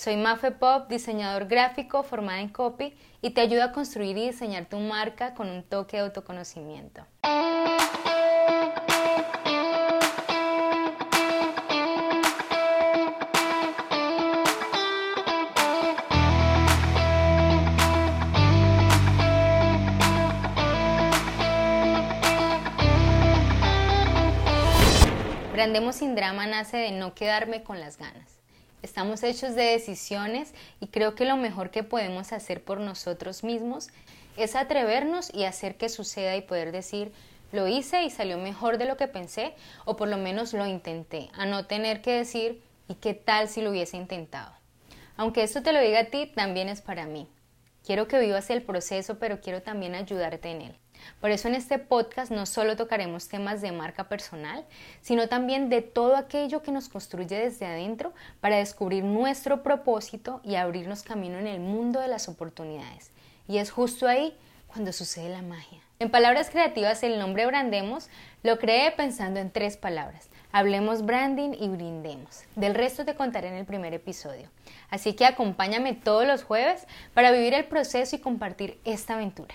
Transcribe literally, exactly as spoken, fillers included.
Soy Mafe Pop, diseñador gráfico formada en Copy y te ayudo a construir y diseñar tu marca con un toque de autoconocimiento. Brandemos sin drama nace de no quedarme con las ganas. Estamos hechos de decisiones y creo que lo mejor que podemos hacer por nosotros mismos es atrevernos y hacer que suceda y poder decir, lo hice y salió mejor de lo que pensé o por lo menos lo intenté, a no tener que decir, ¿y qué tal si lo hubiese intentado? Aunque esto te lo diga a ti, también es para mí. Quiero que vivas el proceso, pero quiero también ayudarte en él. Por eso en este podcast no solo tocaremos temas de marca personal, sino también de todo aquello que nos construye desde adentro para descubrir nuestro propósito y abrirnos camino en el mundo de las oportunidades. Y es justo ahí cuando sucede la magia. En palabras creativas, el nombre Brandemos lo creé pensando en tres palabras. Hablemos, branding y brindemos. Del resto te contaré en el primer episodio. Así que acompáñame todos los jueves para vivir el proceso y compartir esta aventura.